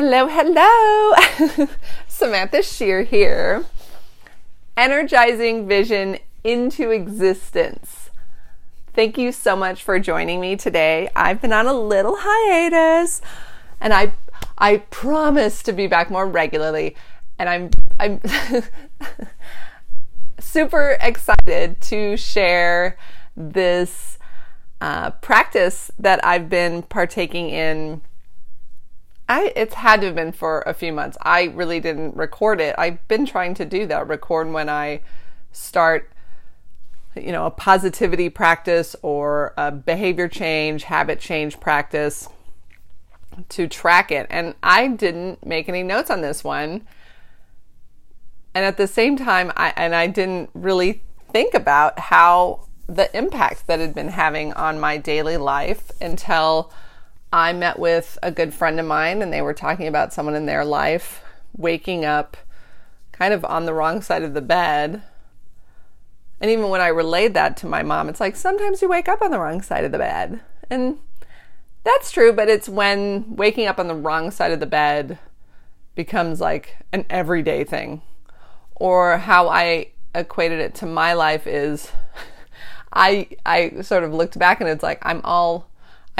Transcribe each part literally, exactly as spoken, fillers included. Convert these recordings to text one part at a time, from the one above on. Hello, hello! Samantha Shear here. Energizing vision into existence. Thank you so much for joining me today. I've been on a little hiatus, and I I promise to be back more regularly. And I'm I'm super excited to share this uh, practice that I've been partaking in. I, it's had to have been for a few months. I really didn't record it. I've been trying to do that, record when I start, you know, a positivity practice or a behavior change, habit change practice to track it. And I didn't make any notes on this one. And at the same time, I, and I didn't really think about how the impact that it had been having on my daily life until I met with a good friend of mine, and they were talking about someone in their life waking up kind of on the wrong side of the bed. And even when I relayed that to my mom, it's like, sometimes you wake up on the wrong side of the bed. And that's true, but it's when waking up on the wrong side of the bed becomes like an everyday thing. Or how I equated it to my life is I I sort of looked back and it's like, I'm all...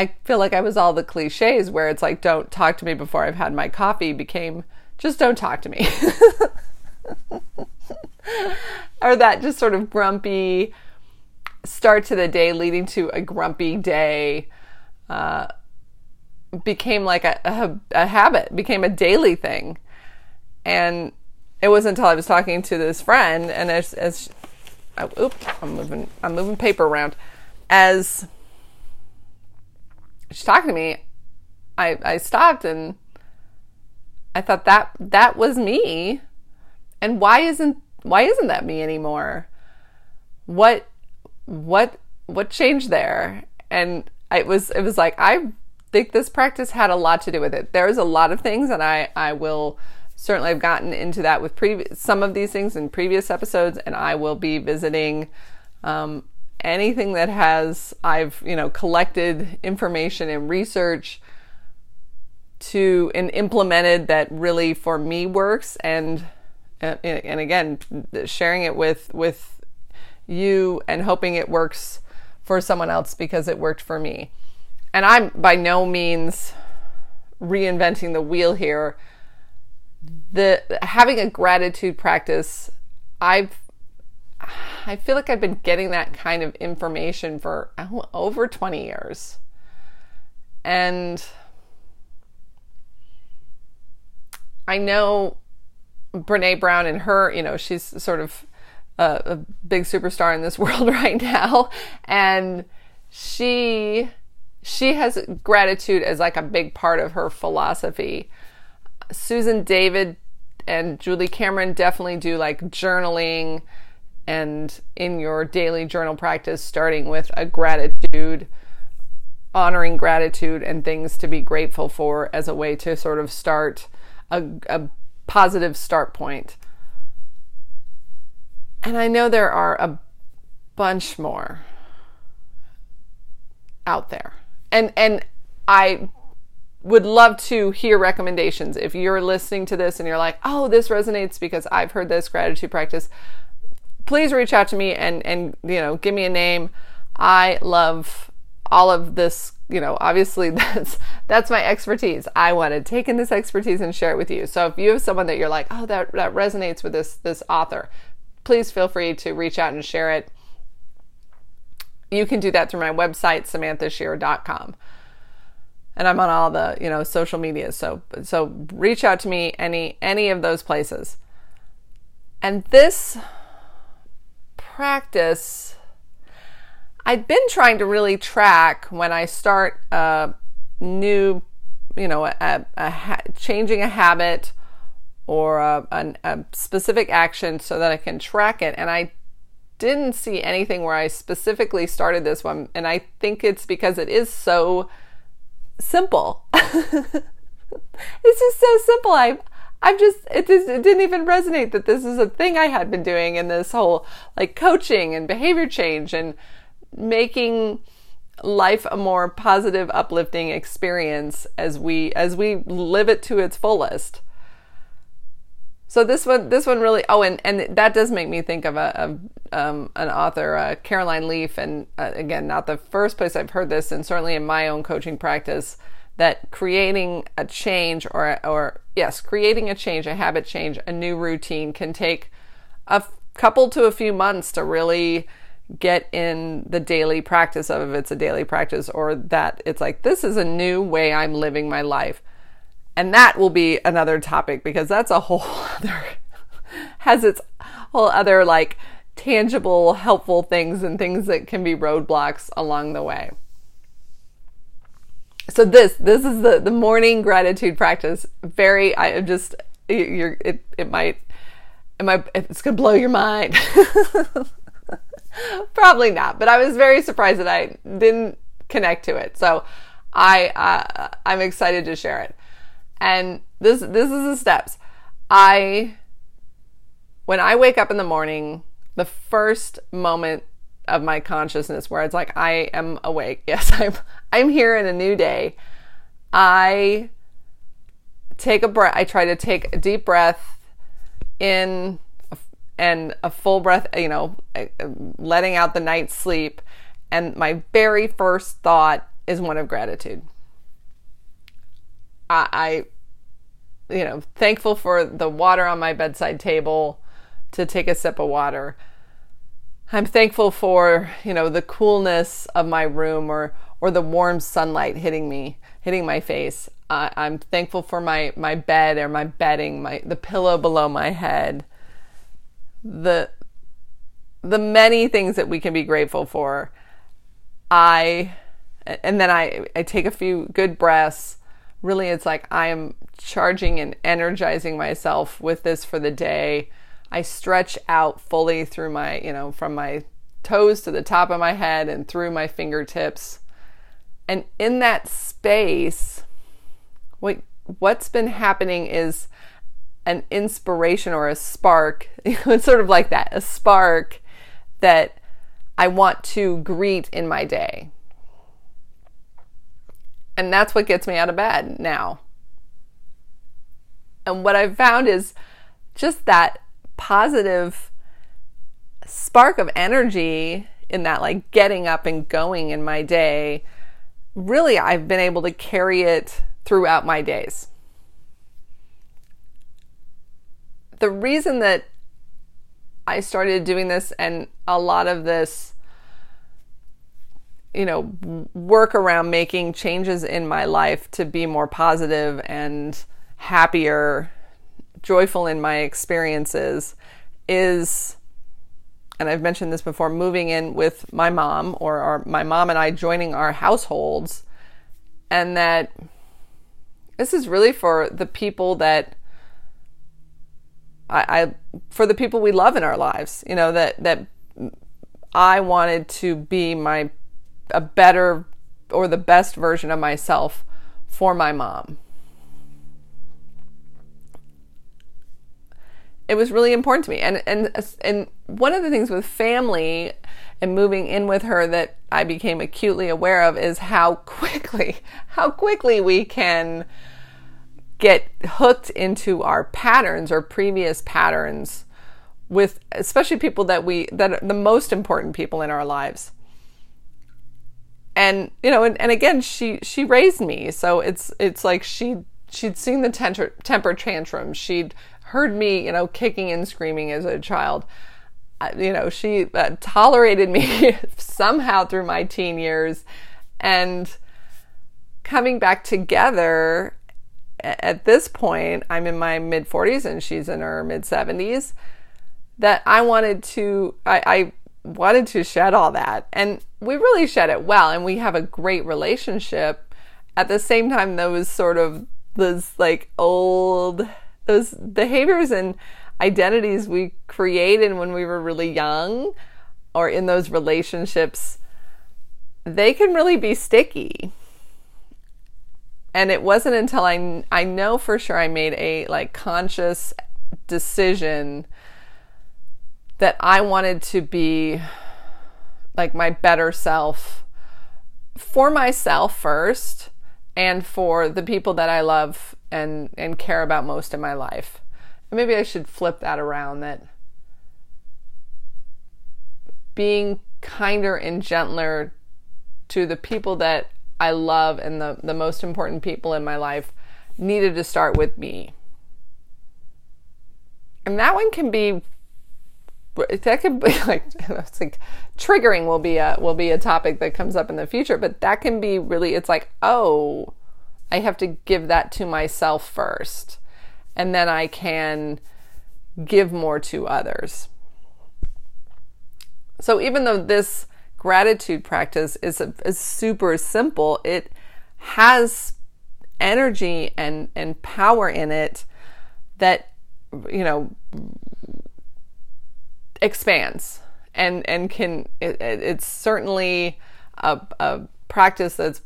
I feel like I was all the cliches where it's like, don't talk to me before I've had my coffee became just don't talk to me. Or that just sort of grumpy start to the day leading to a grumpy day uh, became like a, a, a habit, became a daily thing. And it wasn't until I was talking to this friend and as, as oh, oops, I'm moving, I'm moving paper around as... She's talking to me. I, I stopped and I thought that that was me. And why isn't why isn't that me anymore? What what what changed there? And it was it was like I think this practice had a lot to do with it. There was a lot of things, and I, I will certainly have gotten into that with previous some of these things in previous episodes, and I will be visiting um anything that has, I've, you know, collected information and research to and implemented that really for me works. And, and, and again, sharing it with, with you and hoping it works for someone else because it worked for me. And I'm by no means reinventing the wheel here. The having a gratitude practice, I've I feel like I've been getting that kind of information for oh, over twenty years. And I know Brené Brown and her, you know, she's sort of a, a big superstar in this world right now. And she, she has gratitude as like a big part of her philosophy. Susan David and Julie Cameron definitely do like journaling and in your daily journal practice, starting with a gratitude, honoring gratitude and things to be grateful for as a way to sort of start a, a positive start point. And I know there are a bunch more out there. And and I would love to hear recommendations. If you're listening to this and you're like, oh, this resonates because I've heard this gratitude practice, please reach out to me and, and, you know, give me a name. I love all of this, you know, obviously that's, that's my expertise. I want to take in this expertise and share it with you. So if you have someone that you're like, oh, that, that resonates with this, this author, please feel free to reach out and share it. You can do that through my website, samantha shear dot com. And I'm on all the, you know, social media. So, so reach out to me, any, any of those places. And this practice, I've been trying to really track when I start a new, you know, a, a ha- changing a habit or a, a, a specific action so that I can track it. And I didn't see anything where I specifically started this one. And I think it's because it is so simple. It's just so simple. I've I'm just, it, is, it didn't even resonate that this is a thing I had been doing in this whole like coaching and behavior change and making life a more positive, uplifting experience as we as we live it to its fullest. So this one, this one really. Oh, and, and that does make me think of a of, um, an author, uh, Caroline Leaf, and uh, again, not the first place I've heard this, and certainly in my own coaching practice, that creating a change or or yes, creating a change, a habit change, a new routine can take a f- couple to a few months to really get in the daily practice of, if it's a daily practice, or that it's like, this is a new way I'm living my life. And that will be another topic, because that's a whole other, has its whole other like tangible, helpful things and things that can be roadblocks along the way. So this, this is the, the morning gratitude practice. Very, I am just, you're, it, it might, it might, it's going to blow your mind. Probably not, but I was very surprised that I didn't connect to it. So I, uh, I'm excited to share it. And this this is the steps. I, when I wake up in the morning, the first moment of my consciousness where it's like, I am awake. Yes, I'm I'm here in a new day. I take a breath. I try to take a deep breath in and a full breath, you know, letting out the night's sleep. And my very first thought is one of gratitude. I, you know, thankful for the water on my bedside table to take a sip of water. I'm thankful for, you know, the coolness of my room or, or the warm sunlight hitting me, hitting my face. Uh, I'm thankful for my, my bed or my bedding, my, the pillow below my head, the, the many things that we can be grateful for. I, and then I, I take a few good breaths. Really, it's like I am charging and energizing myself with this for the day. I stretch out fully through my, you know, from my toes to the top of my head and through my fingertips. And in that space, what, what's been happening is an inspiration or a spark. It's sort of like that, a spark that I want to greet in my day. And that's what gets me out of bed now. And what I've found is just that positive spark of energy in that, like, getting up and going in my day. Really, I've been able to carry it throughout my days. The reason that I started doing this, and a lot of this, you know, work around making changes in my life to be more positive and happier, joyful in my experiences, is, and I've mentioned this before, moving in with my mom or our, my mom and I joining our households. And that this is really for the people that I, I for the people we love in our lives, you know, that, that I wanted to be my a better or the best version of myself for my mom. It was really important to me. And, and, and one of the things with family and moving in with her that I became acutely aware of is how quickly, how quickly we can get hooked into our patterns or previous patterns with, especially people that we, that are the most important people in our lives. And, you know, and, and again, she, she raised me. So it's, it's like she, she'd seen the temper, temper tantrum. She'd heard me, you know, kicking and screaming as a child. Uh, you know, she uh, tolerated me somehow through my teen years, and coming back together at this point, I'm in my mid forties and she's in her mid seventies, that I wanted to, I, I wanted to shed all that. And we really shed it well, and we have a great relationship. At the same time, those sort of those like old those behaviors and identities we created when we were really young or in those relationships, they can really be sticky. And it wasn't until I I know for sure I made a like conscious decision that I wanted to be like my better self for myself first and for the people that I love and, and care about most in my life. Maybe I should flip that around, that being kinder and gentler to the people that I love and the, the most important people in my life needed to start with me. And that one can be, that could be like, it's like triggering will be a, will be a topic that comes up in the future, but that can be really, it's like, oh, I have to give that to myself first, and then I can give more to others. So even though this gratitude practice is, a, is super simple, it has energy and, and power in it that, you know, expands and, and can, it, it, it's certainly a, a practice that's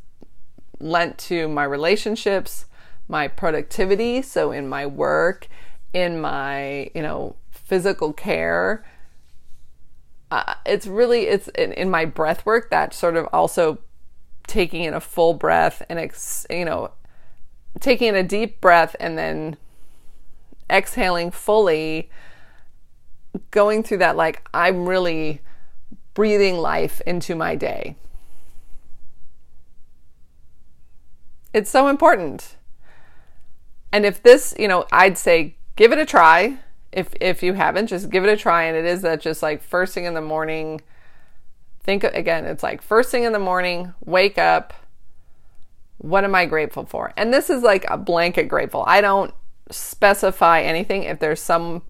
lent to my relationships, my productivity. So in my work, in my, you know, physical care, uh, it's really, it's in, in my breath work, that sort of also taking in a full breath and, ex, you know, taking in a deep breath and then exhaling fully, going through that, like I'm really breathing life into my day. It's so important. And if this, you know, I'd say give it a try. If if you haven't, just give it a try. And it is that just like first thing in the morning, think again, it's like first thing in the morning, wake up. What am I grateful for? And this is like a blanket grateful. I don't specify anything. If there's some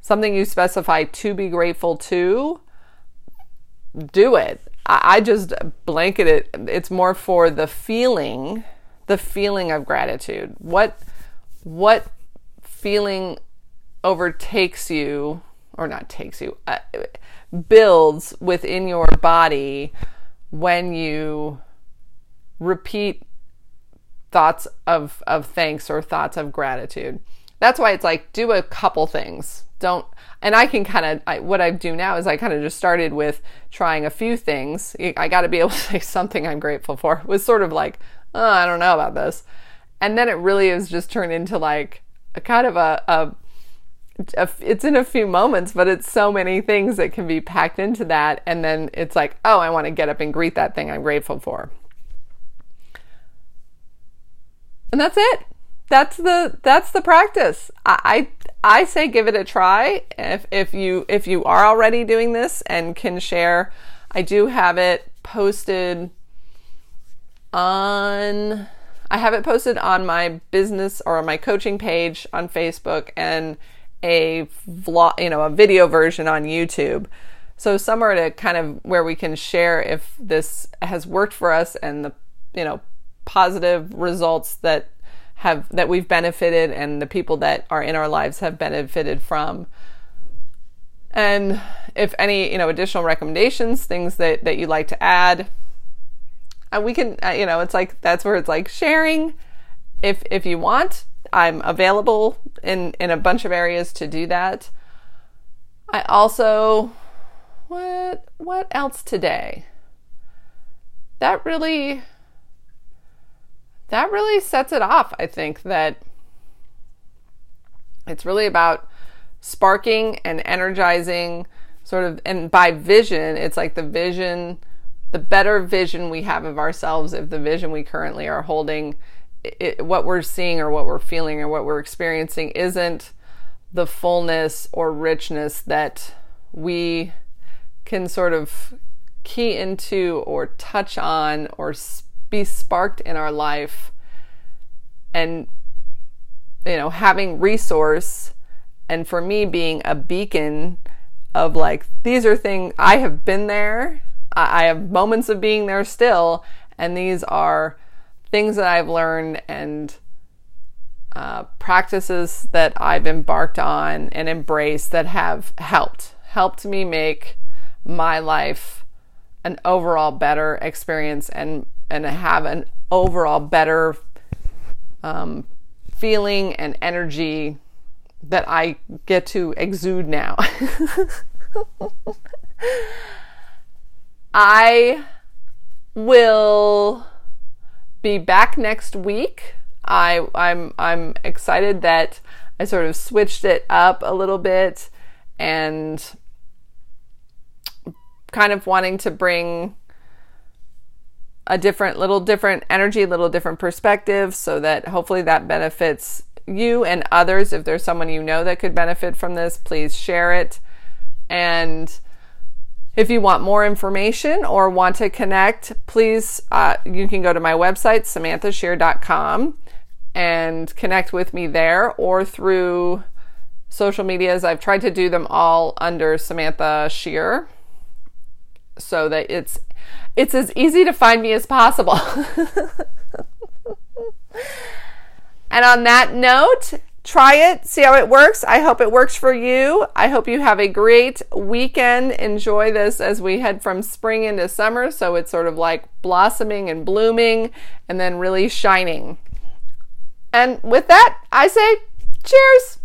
something you specify to be grateful to, do it. I, I just blanket it. It's more for the feeling, the feeling of gratitude. What what feeling overtakes you, or not takes you, uh, builds within your body when you repeat thoughts of, of thanks or thoughts of gratitude. That's why it's like, do a couple things. Don't, and I can kind of, what I do now is I kind of just started with trying a few things. I got to be able to say something I'm grateful for. It was sort of like, oh, I don't know about this. And then it really is just turned into like a kind of a, a, a, it's in a few moments, but it's so many things that can be packed into that. And then it's like, oh, I want to get up and greet that thing I'm grateful for. And that's it. That's the, that's the practice. I, I, I say, give it a try. If, if you, if you are already doing this and can share, I do have it posted on, I have it posted on my business or my coaching page on Facebook, and a vlog, you know, a video version on YouTube. So somewhere to kind of where we can share if this has worked for us and the, you know, positive results that have, that we've benefited and the people that are in our lives have benefited from. And if any, you know, additional recommendations, things that, that you'd like to add, and we can, you know, it's like, that's where it's like sharing. If, if you want, I'm available in, in a bunch of areas to do that. I also, what, what else today? That really, that really sets it off. I think that it's really about sparking and energizing sort of, and by vision, it's like the vision, the better vision we have of ourselves, if the vision we currently are holding, it, what we're seeing or what we're feeling or what we're experiencing isn't the fullness or richness that we can sort of key into or touch on or speak be sparked in our life, and, you know, having resource, and for me being a beacon of like, these are things, I have been there, I have moments of being there still, and these are things that I've learned and uh, practices that I've embarked on and embraced that have helped, helped me make my life an overall better experience and and have an overall better um, feeling and energy that I get to exude now. I will be back next week. I, I'm, I'm excited that I sort of switched it up a little bit and kind of wanting to bring a different, little different energy, a little different perspective, so that hopefully that benefits you and others. If there's someone you know that could benefit from this, please share it. And if you want more information or want to connect, please, uh, you can go to my website, samantha shear dot com, and connect with me there or through social medias. I've tried to do them all under Samantha Shear, so that it's it's as easy to find me as possible. And on that note, try it, see how it works. I hope it works for you. I hope you have a great weekend. Enjoy this as we head from spring into summer. So it's sort of like blossoming and blooming and then really shining. And with that, I say cheers.